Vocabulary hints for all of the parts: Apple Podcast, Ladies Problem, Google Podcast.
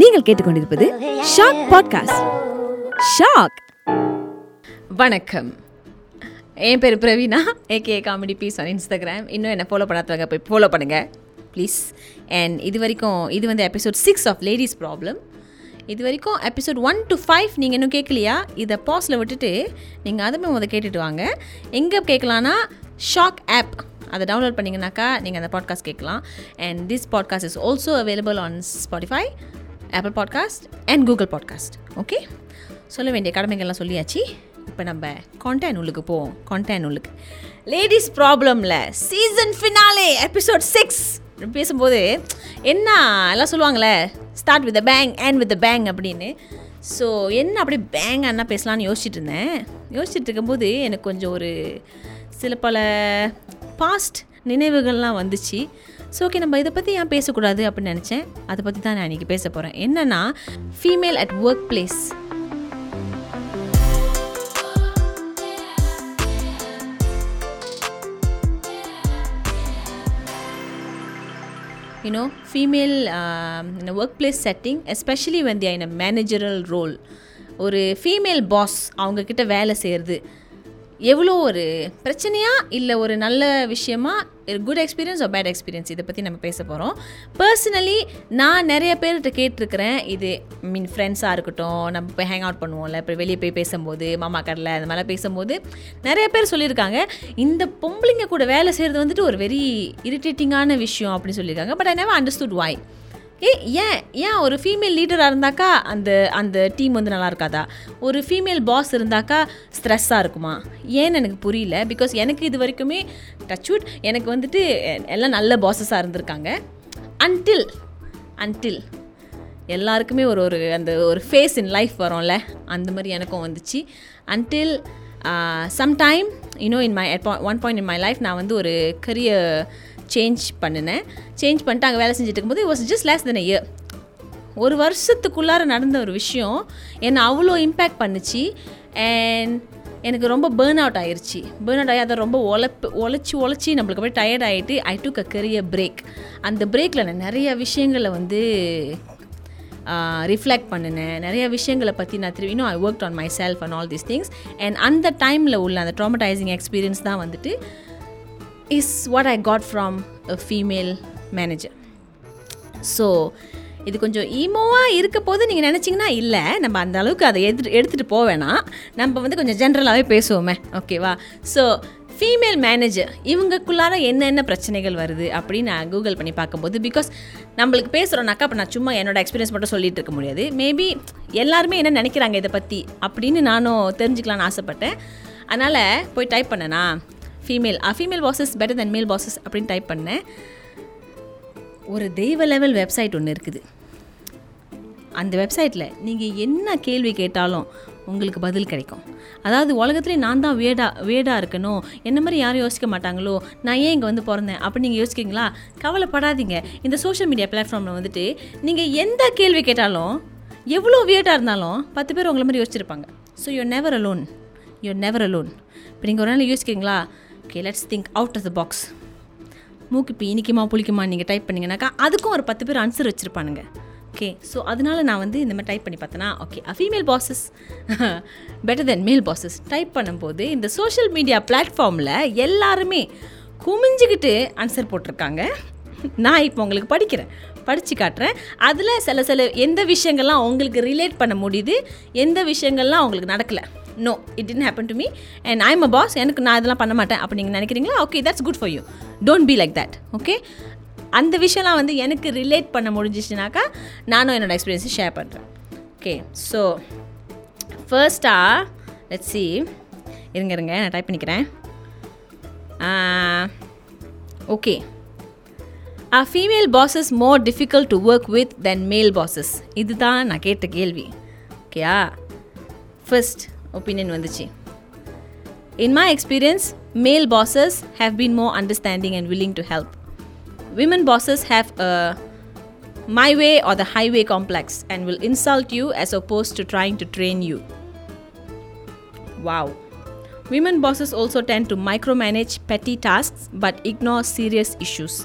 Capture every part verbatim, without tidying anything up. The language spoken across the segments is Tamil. நீங்கள் கேட்டுக்கொண்டிருப்பது ஷாக் பாட்காஸ்ட். ஷாக். வணக்கம், என் பேர் Praveena aka comedy piece on Instagram. இன்னும் என்னை ஃபாலோ பண்ணாதவங்க போய் ஃபாலோ பண்ணுங்கள் ப்ளீஸ். அண்ட் இது வரைக்கும் இது வந்து episode six of ladies problem. இது வரைக்கும் எபிசோட் ஒன் டு ஃபைவ் நீங்கள் இன்னும் கேட்கலையா? இதை பாஸில் விட்டுட்டு நீங்கள் அதுமே அதை கேட்டுட்டு வாங்க. எங்கே கேட்கலான்னா ஷாக் ஆப், அதை டவுன்லோட் பண்ணிங்கனாக்கா நீங்கள் அந்த பாட்காஸ்ட் கேட்கலாம். And this podcast is also available on Spotify, Apple podcast and Google podcast. Okay, சொல்ல வேண்டிய கடமைகள்லாம் சொல்லியாச்சு. இப்போ நம்ம கான்டென்ட் உள்ளுக்கு போவோம். கான்டென்ட் உள்ளுக்கு லேடிஸ் ப்ராப்ளமில் சீசன் ஃபினாலே எபிசோட் சிக்ஸ் பேசும்போது என்ன எல்லாம் சொல்லுவாங்களே, start with the bang and with the bang அப்படின்னு. ஸோ என்ன அப்படி பேங் என்ன பேசலான்னு யோசிச்சுட்டு இருந்தேன். யோசிச்சுட்டு இருக்கும்போது எனக்கு கொஞ்சம் ஒரு சில பல பாஸ்ட் நினைவுகள்லாம் வந்துச்சு. ஸோ ஓகே, நம்ம இதை பற்றி ஏன் பேசக்கூடாது அப்படின்னு நினச்சேன். அதை பற்றி தான் நான் இன்றைக்கி பேச போகிறேன். என்னென்னா female at work place. You know, female uh, in a workplace setting, especially when they are in a managerial role, ஒரு ஃபீமேல் பாஸ் அவங்கக்கிட்ட வேலை செய்கிறது எவ்வளோ ஒரு பிரச்சனையாக இல்லை ஒரு நல்ல விஷயமா, good experience or bad experience, இதை பற்றி நம்ம பேச போகிறோம். பர்சனலி நான் நிறைய பேர்கிட்ட கேட்டிருக்கிறேன். இது ஐ மீன் ஃப்ரெண்ட்ஸாக இருக்கட்டும், நம்ம இப்போ ஹேங் அவுட் பண்ணுவோம்ல, இப்போ வெளியே போய் பேசும்போது மாமா கடலை அந்த மாதிரிலாம் பேசும்போது நிறைய பேர் சொல்லியிருக்காங்க இந்த பொம்பளைங்க கூட வேலை செய்கிறது வந்துட்டு ஒரு வெரி இரிட்டேட்டிங்கான விஷயம் அப்படின்னு சொல்லியிருக்காங்க. But I never understood why. ஏ ஏன் ஏன் ஒரு ஃபீமேல் லீடராக இருந்தாக்கா அந்த அந்த டீம் வந்து நல்லா இருக்காதா? ஒரு ஃபீமேல் பாஸ் இருந்தாக்கா ஸ்ட்ரெஸ்ஸாக இருக்குமா? ஏன்னு எனக்கு புரியல. பிகாஸ் எனக்கு இது வரைக்குமே டச்வுட் எனக்கு வந்துட்டு எல்லாம் நல்ல பாஸஸாக இருந்திருக்காங்க. அன்டில் அன்டில் எல்லாருக்குமே ஒரு ஒரு அந்த ஒரு ஃபேஸ் இன் லைஃப் வரும்ல, அந்த மாதிரி எனக்கும் வந்துச்சு. Until sometime you know in my at one point in my life நான் வந்து ஒரு கரியர் சேஞ்ச் பண்ணினேன். சேஞ்ச் பண்ணிட்டு அங்கே வேலை செஞ்சுட்டு இருக்கும்போது it was just less than a year. ஒரு வருஷத்துக்குள்ளார நடந்த ஒரு விஷயம் என்னை அவ்வளோ இம்பேக்ட் பண்ணிச்சு. அண்ட் எனக்கு ரொம்ப பேர்ன் அவுட் ஆகிருச்சு. பேர்ன் அவுட் ஆகி அதை ரொம்ப உழைப்பு உழைச்சி உழைச்சி நம்மளுக்கு அப்படியே டயர்ட் ஆகிட்டு I took a career break. அந்த பிரேக்கில் நான் நிறைய விஷயங்களை வந்து ரிஃப்ளெக்ட் பண்ணினேன். நிறைய விஷயங்களை பற்றி நான் திரும்பி இன்னும் I work on my self and all these things. And அந்த டைமில் உள்ள அந்த ட்ராமடைசிங் எக்ஸ்பீரியன்ஸ் தான் வந்துட்டு is what I got from a female manager. So, இது கொஞ்சம் ஈமோவாக இருக்க போது நீங்கள் நினச்சிங்கன்னா இல்லை, நம்ம அந்த அளவுக்கு அதை எடுத்து எடுத்துகிட்டு போவேன்னா நம்ம வந்து கொஞ்சம் ஜென்ரலாகவே பேசுவோமே, ஓகேவா? ஸோ ஃபீமேல் மேனேஜர் இவங்கக்குள்ளார என்னென்ன பிரச்சனைகள் வருது அப்படின்னு நான் கூகுள் பண்ணி பார்க்கும்போது, பிகாஸ் நம்மளுக்கு பேசுகிறோன்னாக்கா அப்போ நான் சும்மா என்னோடய எக்ஸ்பீரியன்ஸ் மட்டும் சொல்லிகிட்டு இருக்க முடியாது. மேபி எல்லாருமே என்ன நினைக்கிறாங்க இதை பற்றி அப்படின்னு நானும் தெரிஞ்சுக்கலான்னு ஆசைப்பட்டேன். அதனால் போய் டைப் பண்ணேனா female ah female bosses better than male bosses அப்படின்னு டைப் பண்ணேன். ஒரு தெய்வ லெவல் வெப்சைட் ஒன்று இருக்குது. அந்த வெப்சைட்டில் நீங்கள் என்ன கேள்வி கேட்டாலும் உங்களுக்கு பதில் கிடைக்கும். அதாவது உலகத்துலேயே நான் தான் வேடாக வேடாக இருக்கணும், என்ன மாதிரி யாரும் யோசிக்க மாட்டாங்களோ, நான் ஏன் இங்கே வந்து பிறந்தேன் அப்படி நீங்கள் யோசிக்கிங்களா? கவலைப்படாதீங்க. இந்த சோஷியல் மீடியா பிளாட்ஃபார்மில் வந்துட்டு நீங்கள் எந்த கேள்வி கேட்டாலும் எவ்வளோ வேடாக இருந்தாலும் பத்து பேர் உங்களை மாதிரி யோசிச்சிருப்பாங்க. So you are never alone, you are never alone. இப்போ நீங்கள் ஒரு நாள் யோசிக்கிங்களா, okay let's think out of the box, மூக்கு இப்போ இனிக்குமா புளிக்குமா நீங்கள் டைப் பண்ணிங்கனாக்கா அதுக்கும் ஒரு பத்து பேர் ஆன்சர் வச்சுருப்பானுங்க. ஓகே, ஸோ அதனால் நான் வந்து இந்த மாதிரி டைப் பண்ணி பார்த்தேன்னா okay female bosses better than male bosses type பண்ணும்போது இந்த சோஷியல் மீடியா பிளாட்ஃபார்மில் எல்லாருமே குமிஞ்சிக்கிட்டு ஆன்சர் போட்டிருக்காங்க. நான் இப்போ உங்களுக்கு படிக்கிறேன், படித்து காட்டுறேன். அதில் சில சில எந்த விஷயங்கள்லாம் உங்களுக்கு ரிலேட் பண்ண முடியுது, எந்த விஷயங்கள்லாம் உங்களுக்கு நடக்கலை. No, it didn't happen to me and I'm a boss, எனக்கு நான் இதெல்லாம் பண்ண மாட்டேன் அப்படி நீங்கள் நினைக்கிறீங்களா? Okay, that's good for you. Don't be like that. Okay, அந்த விஷயம்லாம் வந்து எனக்கு ரிலேட் பண்ண முடிஞ்சிச்சுனாக்கா நானும் என்னோடய எக்ஸ்பீரியன்ஸை ஷேர் பண்ணுறேன். ஓகே, ஸோ ஃபர்ஸ்ட்டாக லெட்ஸ் see, இருங்க இருங்க நான் டைப் பண்ணிக்கிறேன். Okay, are female bosses more difficult to work with than male bosses? இதுதான் நான் கேட்ட கேள்வி. ஓகேயா, ஃபர்ஸ்ட் ஒப்பீனியன் வந்துச்சு. In my experience male bosses have been more understanding and willing to help. Women bosses have a my way or the highway complex and will insult you as opposed to trying to train you. Wow. Women bosses also tend to micromanage petty tasks but ignore serious issues.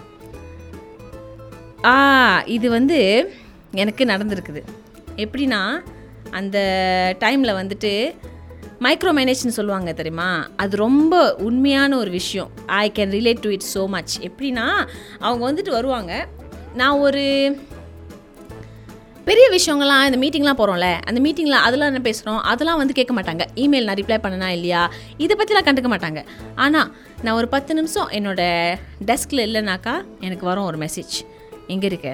இது வந்து எனக்கு நடந்திருக்குது. எப்படின்னா, அந்த டைமில் வந்துட்டு மைக்ரோ மேனேஜ்னு சொல்லுவாங்க தெரியுமா, அது ரொம்ப உண்மையான ஒரு விஷயம். I can relate to it so much. எப்படின்னா, அவங்க வந்துட்டு வருவாங்க, நான் ஒரு பெரிய விஷயங்கள்லாம் இந்த மீட்டிங்லாம் போகிறோம்ல, அந்த மீட்டிங்லாம் அதெல்லாம் என்ன பேசுகிறோம் அதெல்லாம் வந்து கேட்க மாட்டாங்க. இமெயில் நான் ரிப்ளை பண்ணனா இல்லையா இதை பற்றிலாம் கண்டுக்க மாட்டாங்க. ஆனால் நான் ஒரு பத்து நிமிஷம் என்னோடய டெஸ்கில் இல்லைனாக்கா எனக்கு வரும் ஒரு மெசேஜ், எங்கே இருக்க,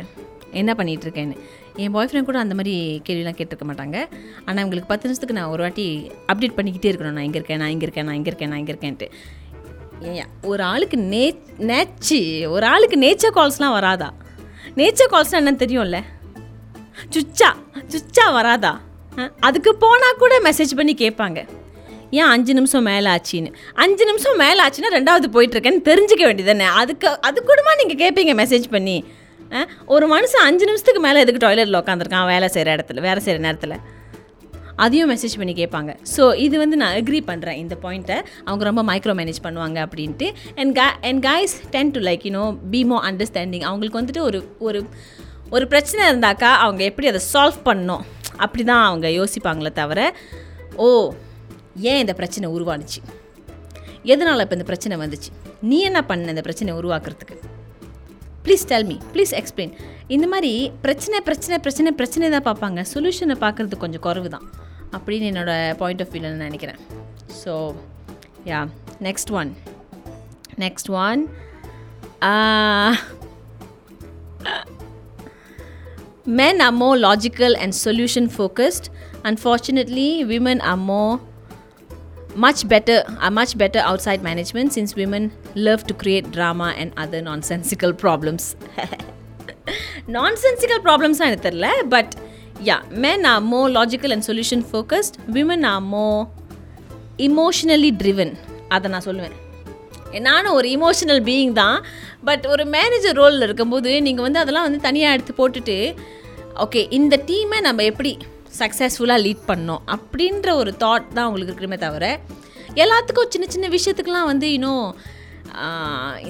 என்ன பண்ணிகிட்ருக்கேன்னு. என் பாய் ஃப்ரெண்ட் கூட அந்த மாதிரி கேள்விலாம் கேட்டிருக்க மாட்டாங்க. ஆனால் அவங்களுக்கு பத்து நிமிஷத்துக்கு நான் ஒரு வாட்டி அப்டேட் பண்ணிக்கிட்டே இருக்கணும், நான் இங்கே இருக்கேன் நான் இங்கே இருக்கேன் நான் இங்கே இருக்கேன் நான் இங்கே இருக்கேன்ட்டு. ஏன் ஒரு ஆளுக்கு நே நேச்சு ஒரு ஆளுக்கு நேச்சர் கால்ஸ்லாம் வராதா? நேச்சர் கால்ஸ்லாம் என்னன்னு தெரியும்ல, சுச்சா சுச்சா வராதா? அதுக்கு போனால் கூட மெசேஜ் பண்ணி கேட்பாங்க, ஏன் அஞ்சு நிமிஷம் மேலே ஆச்சுன்னு. அஞ்சு நிமிஷம் மேலே ஆச்சுன்னா ரெண்டாவது போயிட்டுருக்கேன்னு தெரிஞ்சிக்க வேண்டியதானே. அதுக்கு அது கூடமா நீங்கள் கேட்பீங்க மெசேஜ் பண்ணி. ஒரு மனுஷன் அஞ்சு நிமிஷத்துக்கு மேலே எதுக்கு டாய்லெட்டில் உட்காந்துருக்கான் வேலை செய்கிற இடத்துல வேலை செய்கிற நேரத்தில்? அதையும் மெசேஜ் பண்ணி கேட்பாங்க. ஸோ இது வந்து நான் அக்ரி பண்ணுறேன் இந்த பாயிண்ட்டை. அவங்க ரொம்ப மைக்ரோ மேனேஜ் பண்ணுவாங்க அப்படின்ட்டு. அண்ட் கா and guys tend to like you know be more understanding. அவங்களுக்கு வந்துட்டு ஒரு ஒரு ஒரு பிரச்சனை இருந்தாக்கா அவங்க எப்படி அதை சால்வ் பண்ணணும் அப்படி தான் அவங்க யோசிப்பாங்களே தவிர, ஓ ஏன் இந்த பிரச்சனை உருவானுச்சு, எதனால் இப்போ இந்த பிரச்சனை வந்துச்சு, நீ என்ன பண்ண இந்த பிரச்சனை உருவாக்குறதுக்கு, please tell me, please explain. இந்த மாதிரி பிரச்சனை பிரச்சனை பிரச்சனை பிரச்சனை தான் பார்ப்பாங்க, சொல்யூஷனை பார்க்குறது கொஞ்சம் குறைவு தான் அப்படின்னு என்னோடய பாயிண்ட் ஆஃப் வியூவில் நினைக்கிறேன். So yeah next one next one Men are more logical and solution focused. Unfortunately, women are more much better are much better outside management since women love to create drama and other nonsensical problems. Nonsensical problems I don't know, but yeah, men are more logical and solution focused. Women are more emotionally driven. Adha na solluven. நானும் ஒரு இமோஷனல் பீயிங் தான், பட் ஒரு மேனேஜர் ரோலில் இருக்கும்போது நீங்கள் வந்து அதெல்லாம் வந்து தனியாக எடுத்து போட்டுட்டு, ஓகே இந்த டீமை நம்ம எப்படி சக்ஸஸ்ஃபுல்லாக லீட் பண்ணோம் அப்படின்ற ஒரு தாட் தான் உங்களுக்கு இருக்கிறமே தவிர, எல்லாத்துக்கும் சின்ன சின்ன விஷயத்துக்கெலாம் வந்து இன்னும்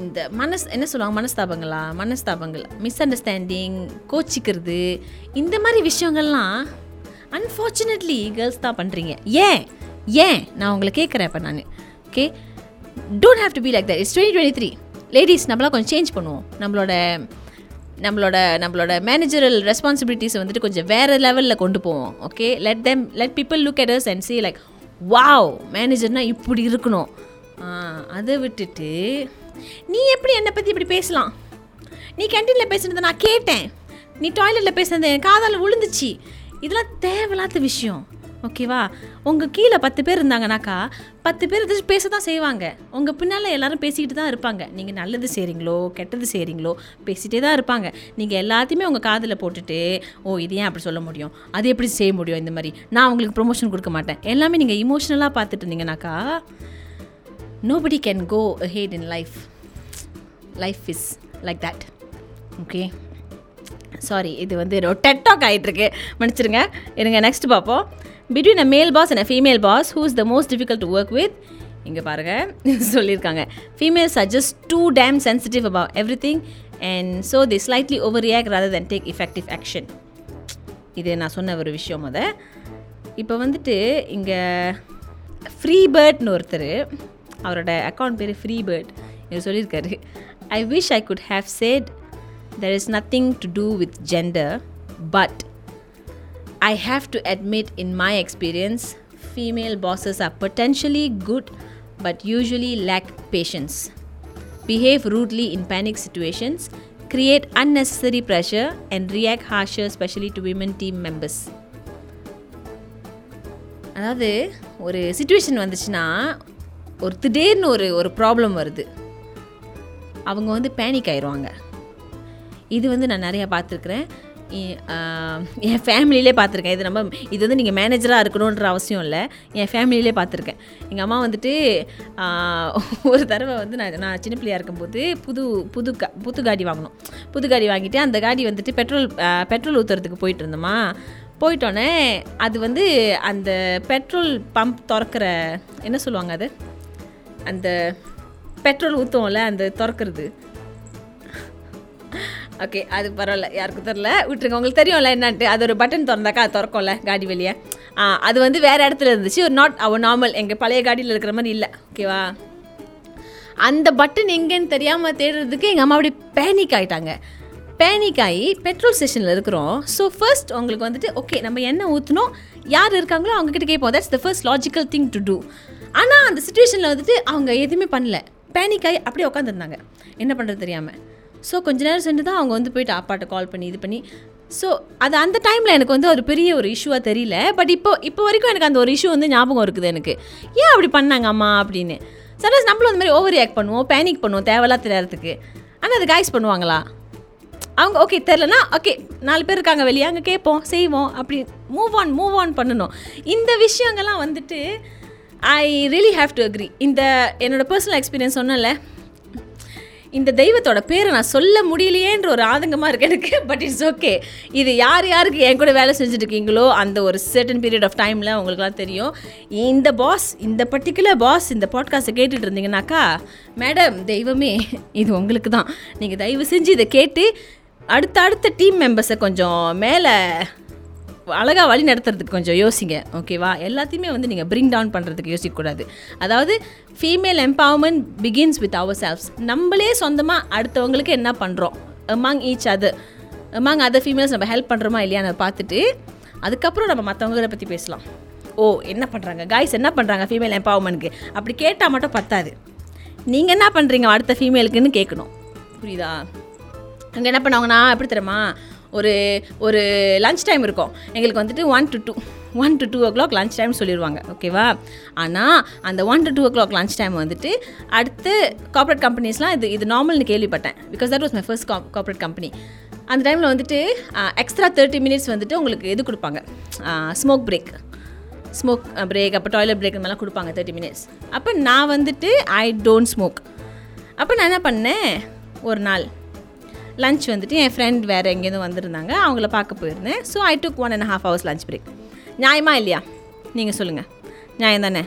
இந்த மனஸ் என்ன சொல்லுவாங்க, மனஸ்தாபங்களா மனஸ்தாபங்கள் மிஸ் அண்டர்ஸ்டாண்டிங், கோச்சிக்கிறது, இந்த மாதிரி விஷயங்கள்லாம் அன்ஃபார்ச்சுனேட்லி கேர்ள்ஸ் தான் பண்ணுறீங்க. ஏன் ஏன் நான் உங்களை கேட்குறேன் இப்போ நான், okay Don't have to be like that. It's twenty twenty-three. Ladies, நம்மளாம் கொஞ்சம் சேஞ்ச் பண்ணுவோம். நம்மளோட நம்மளோட நம்மளோட மேனேஜரல் ரெஸ்பான்சிபிலிட்டிஸை வந்துட்டு கொஞ்சம் வேறு லெவலில் கொண்டு போவோம். Okay, let them let people look at us and see like, wow, மேனேஜர்னா இப்படி இருக்கணும். அதை விட்டுட்டு நீ எப்படி என்னை பற்றி இப்படி பேசலாம், நீ கேன்டீனில் பேசுனதை நான் கேட்டேன், நீ டாய்லெட்டில் பேசுனது என் காதால் விழுந்துச்சு, இதெல்லாம் தேவையில்லாத விஷயம். ஓகேவா, உங்கள் கீழே பத்து பேர் இருந்தாங்கனாக்கா பத்து பேர் எதிர்த்து பேச தான் செய்வாங்க. உங்கள் பின்னால் எல்லோரும் பேசிக்கிட்டு தான் இருப்பாங்க. நீங்கள் நல்லது செய்கிறீங்களோ கெட்டது செய்கிறீங்களோ பேசிகிட்டே தான் இருப்பாங்க. நீங்கள் எல்லாத்தையுமே உங்கள் காதில் போட்டுட்டு, ஓ இது ஏன் அப்படி சொல்ல முடியும், அது எப்படி செய்ய முடியும், இந்த மாதிரி நான் உங்களுக்கு ப்ரொமோஷன் கொடுக்க மாட்டேன், எல்லாமே நீங்கள் இமோஷனலாக பார்த்துட்டு இருந்தீங்கனாக்கா nobody can go ahead in life. Life is like that. Okay. Sorry, இது வந்து டெட்டாக் ஆகிட்டுருக்கு, மன்னிச்சிருங்க. எனக்கு நெக்ஸ்ட் பார்ப்போம். Between a male boss and a female boss, who is the most difficult to work with? Inga paruga sollirukanga. Females are just too damn sensitive about everything and so they slightly overreact rather than take effective action. Idhe na sonna oru vishayam adha. Ipo vandittu inga Freebird nu ortharu, avaroda account peru Freebird, idu sollirkaru, I wish I could have said there is nothing to do with gender, but I have to admit in my experience, female bosses are potentially good but usually lack patience, behave rudely in panic situations, create unnecessary pressure and react harsher especially to women team members. அதாவது ஒரு சிச்சுவேஷன் வந்துச்சுன்னா, ஒரு திடீர்னு ஒரு ஒரு ப்ராப்ளம் வருது, அவங்க வந்து பேனிக் ஆயிடுவாங்க. இது வந்து நான் நிறையா பார்த்துருக்குறேன், என் ஃபேமிலியிலே பார்த்துருக்கேன். இது நம்ம இது வந்து நீங்கள் மேனேஜராக இருக்கணுன்ற அவசியம் இல்லை, என் ஃபேமிலியிலே பார்த்துருக்கேன். எங்கள் அம்மா வந்துட்டு ஒரு தடவை வந்து நான் நான் சின்ன பிள்ளையாக இருக்கும்போது புது புது கா புது காடி வாங்கினோம். புது காடி வாங்கிட்டு அந்த காடி வந்துட்டு பெட்ரோல் பெட்ரோல் ஊற்றுறதுக்கு போயிட்டு இருந்தோமா. போயிட்டோன்னே அது வந்து அந்த பெட்ரோல் பம்ப் திறக்கிற என்ன சொல்லுவாங்க, அது அந்த பெட்ரோல் ஊற்றுவோம்ல அந்த திறக்கிறது, ஓகே, அது பரவாயில்ல, யாருக்கும் தெரில, விட்டுருங்க. உங்களுக்கு தெரியும்ல என்னான்ட்டு, அது ஒரு பட்டன் திறந்தாக்கா அது திறக்கும்ல காடி வெளியே. அது வந்து வேறு இடத்துல இருந்துச்சு, ஒரு நாட் அவர் நார்மல் எங்கள் பழைய காடியில் இருக்கிற மாதிரி இல்லை, ஓகேவா. அந்த பட்டன் எங்கேன்னு தெரியாமல் தேடுறதுக்கு எங்கள் அம்மா அப்படி பேனிக் ஆகிட்டாங்க. பேனிக் ஆகி பெட்ரோல் ஸ்டேஷனில் இருக்கிறோம். ஸோ ஃபர்ஸ்ட் அவங்களுக்கு வந்துட்டு ஓகே நம்ம எண்ணெய் ஊற்றினோம், யார் இருக்காங்களோ அவங்ககிட்ட கேட்போம், that's the first logical thing to do. ஆனால் அந்த சுச்சுவேஷனில் வந்துட்டு அவங்க எதுவுமே பண்ணல, பேனிக் ஆகி அப்படியே உட்காந்துருந்தாங்க, என்ன பண்ணுறது தெரியாமல். ஸோ கொஞ்சம் நேரம் சென்று தான் அவங்க வந்து போய்ட்டு அப்பாட்ட கால் பண்ணி இது பண்ணி. ஸோ அது அந்த டைமில் எனக்கு வந்து ஒரு பெரிய ஒரு இஷ்யூவாக தெரியல, பட் இப்போ இப்போ வரைக்கும் எனக்கு அந்த ஒரு இஷ்யூ வந்து ஞாபகம் இருக்குது எனக்கு, ஏன் அப்படி பண்ணாங்க அம்மா அப்படின்னு. சம்டைம்ஸ் நம்மளும் அந்த மாதிரி ஓவர் ரியாக்ட் பண்ணுவோம், பேனிக் பண்ணுவோம் தேவையில்லாத நேரத்துக்கு. ஆனால் அது காய்ஸ் பண்ணுவாங்களா அவங்க, ஓகே தெரிலனா ஓகே நாலு பேர் இருக்காங்க வெளியே, அங்கே கேட்போம் செய்வோம், அப்படி மூவ் ஆன் மூவ் ஆன் பண்ணணும். இந்த விஷயங்கள்லாம் வந்துட்டு I really have to agree. இந்த என்னோடய பர்சனல் எக்ஸ்பீரியன்ஸ் சொன்னல, இந்த தெய்வத்தோட பேரை நான் சொல்ல முடியலையேன்ற ஒரு ஆதங்கமாக இருக்குது எனக்கு, பட் இட்ஸ் ஓகே. இது யார் யாருக்கு என் கூட வேலை செஞ்சுட்ருக்கீங்களோ அந்த ஒரு சர்டன் பீரியட் ஆஃப் டைமில் உங்களுக்குலாம் தெரியும். இந்த பாஸ், இந்த பர்டிகுலர் பாஸ் இந்த பாட்காஸ்ட்டை கேட்டுட்டு இருந்தீங்கன்னாக்கா, மேடம் தெய்வமே இது உங்களுக்கு தான், நீங்கள் தயவு செஞ்சு இதை கேட்டு அடுத்தடுத்த டீம் மெம்பர்ஸை கொஞ்சம் மேலே அழகாக வழி நடத்துறதுக்கு கொஞ்சம் யோசிங்க, ஓகேவா. எல்லாத்தையுமே வந்து நீங்கள் பிரிங் டவுன் பண்ணுறதுக்கு யோசிக்கக்கூடாது. அதாவது female empowerment begins with our selves. நம்மளே சொந்தமாக அடுத்தவங்களுக்கு என்ன பண்ணுறோம், among each other, among other females நம்ம ஹெல்ப் பண்ணுறோமா இல்லையான்னு பார்த்துட்டு அதுக்கப்புறம் நம்ம மற்றவங்களை பற்றி பேசலாம். ஓ என்ன பண்ணுறாங்க காய்ஸ், என்ன பண்ணுறாங்க ஃபீமேல் எம்பவர்மெண்ட்க்கு, அப்படி கேட்டால் மட்டும் பத்தாது, நீங்கள் என்ன பண்ணுறீங்க அடுத்த ஃபீமேலுக்குன்னு கேட்கணும், புரியுதா. அங்கே என்ன பண்ணுவாங்கன்னா எப்படி தெரியுமா, ஒரு ஒரு லன்ச் டைம் இருக்கும் எங்களுக்கு வந்துட்டு, one to two one to two o'clock lunch time சொல்லிடுவாங்க, ஓகேவா. ஆனால் அந்த one to two o'clock lunch time வந்துட்டு அடுத்து கார்ப்பரேட் கம்பெனிஸ்லாம் இது இது நார்மல்னு கேள்விப்பட்டேன், because that was my first corp corporate company. அந்த டைமில் வந்துட்டு எக்ஸ்ட்ரா தேர்ட்டி மினிட்ஸ் வந்துட்டு உங்களுக்கு இது கொடுப்பாங்க, ஸ்மோக் பிரேக் ஸ்மோக் பிரேக் அப்போ டாய்லெட் பிரேக் மாதிரிலாம் கொடுப்பாங்க தேர்ட்டி மினிட்ஸ். அப்போ நான் வந்துட்டு ஐ டோன்ட் ஸ்மோக். அப்போ நான் என்ன பண்ணேன், ஒரு நாள் லன்ச் வந்துட்டு என் ஃப்ரெண்ட் வேறு எங்கேருந்து வந்திருந்தாங்க, அவங்கள பார்க்க போயிருந்தேன். So I took one and half hours lunch break. நியாயமா இல்லையா, நீங்கள் சொல்லுங்கள், நியாயம் தானே.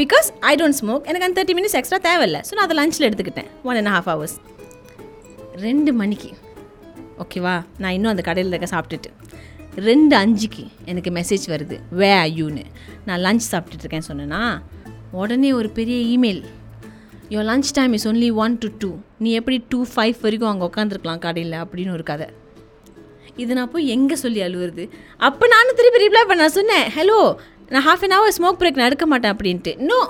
பிகாஸ் ஐ டோன்ட் ஸ்மோக், எனக்கு அந்த தேர்ட்டி மினிட்ஸ் எக்ஸ்ட்ரா தேவையில்லை. ஸோ நான் அதை லன்ச்சில் எடுத்துக்கிட்டேன், ஒன் அண்ட் ஹாஃப் ஹவர்ஸ். ரெண்டு மணிக்கு ஓகேவா, நான் இன்னும் அந்த கடையில் இருக்க சாப்பிட்டுட்டு ரெண்டு அஞ்சுக்கு எனக்கு மெசேஜ் வருது, வே ஆர் யூன்னு. நான் லன்ச் சாப்பிட்டுட்ருக்கேன்னு சொன்னேன்னா உடனே ஒரு பெரிய email, your lunch time is only one to two, நீ எப்படி டூ ஃபைவ் வரைக்கும் அங்கே உட்காந்துருக்கலாம் கடையில் அப்படின்னு ஒரு கதை. இது நான் போய் எங்கே சொல்லி அழுவுறது. அப்போ நானும் திருப்பி ரிப்ளை பண்ண சொன்னேன், ஹலோ நான் half an hour smoke break நான் எடுக்க மாட்டேன் அப்படின்ட்டு. நோ,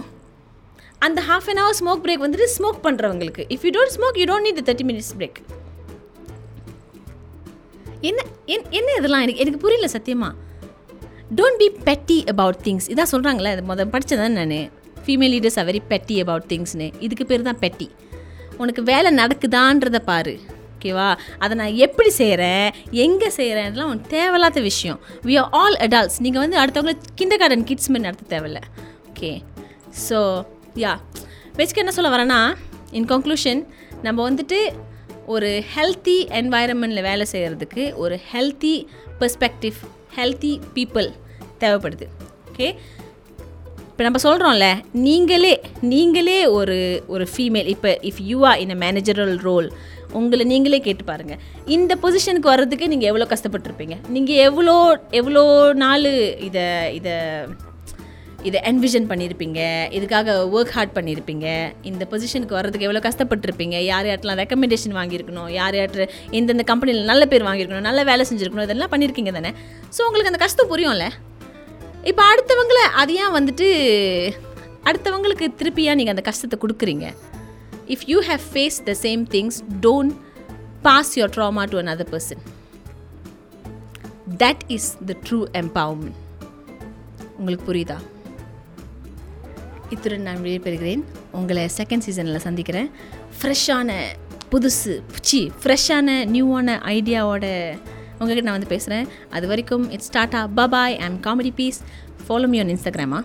அந்த half an hour smoke break வந்துட்டு ஸ்மோக் பண்ணுறவங்களுக்கு, if you don't smoke you don't need the thirty minutes break. என்ன என்ன இதெல்லாம் எனக்கு எனக்கு புரியல சத்தியமாக. Don't be petty about things, இதான் சொல்கிறாங்களே அது முதல் படித்ததான் நான், female leaders are very petty about திங்ஸ்னு. இதுக்கு பேர் தான் பெட்டி. உனக்கு வேலை நடக்குதான்றதை பாரு, ஓகேவா. அதை நான் எப்படி செய்கிறேன் எங்கே செய்கிறேன்றலாம் உனக்கு தேவையில்லாத விஷயம். வி ஆர் ஆல் அடால்ட்ஸ், நீங்கள் வந்து அடுத்தவங்கள கிண்டர் கார்டன் கிட்ஸ் மாதிரி நடத்த தேவையில்ல, ஓகே. ஸோ யா பேசிக்க என்ன சொல்ல வரேன்னா, இன் கன்க்ளூஷன், நம்ம வந்துட்டு ஒரு ஹெல்த்தி என்வாயரன்மெண்ட்டில் வேலை செய்கிறதுக்கு ஒரு ஹெல்த்தி பெர்ஸ்பெக்டிவ், ஹெல்த்தி பீப்புள் தேவைப்படுது, ஓகே. இப்போ நம்ம சொல்கிறோம்ல, நீங்களே நீங்களே ஒரு ஒரு ஃபீமேல், இப்போ if you are in a managerial role, உங்களை நீங்களே கேட்டு பாருங்கள், இந்த பொசிஷனுக்கு வர்றதுக்கு நீங்கள் எவ்வளோ கஷ்டப்பட்டுருப்பீங்க, நீங்கள் எவ்வளோ எவ்வளோ நாள் இதை இதை இதை என்விஷன் பண்ணியிருப்பீங்க, இதுக்காக ஒர்க் ஹார்ட் பண்ணியிருப்பீங்க, இந்த பொசிஷனுக்கு வர்றதுக்கு எவ்வளோ கஷ்டப்பட்டுருப்பீங்க, யார் யார்ட்டெலாம் ரெக்கமெண்டேஷன் வாங்கியிருக்கணும், யார் யார்ட்ட எந்தெந்த கம்பெனியில் நல்ல பேர் வாங்கியிருக்கணும், நல்ல வேலை செஞ்சுருக்கணும், இதெல்லாம் பண்ணியிருக்கீங்க தானே. ஸோ உங்களுக்கு அந்த கஷ்டம் புரியும்ல. இப்போ அடுத்தவங்களை அது ஏன் வந்துட்டு அடுத்தவங்களுக்கு திருப்பியாக நீங்கள் அந்த கஷ்டத்தை கொடுக்குறீங்க. If you have face the same things, don't pass your trauma to another person. That is the true empowerment. உங்களுக்கு புரியுதா? இத்துடன் நான் விடைபெறுகிறேன். உங்களை செகண்ட் சீசனில் சந்திக்கிறேன். ஃப்ரெஷ்ஷான புதுசு புச்சி ஃப்ரெஷ்ஷான நியூவான ஐடியாவோட உங்கள்கிட்ட நான் வந்து பேசுகிறேன். அது வரைக்கும் it's tata, bye. I am comedy piece. Follow me on இன்ஸ்டாகிராமா.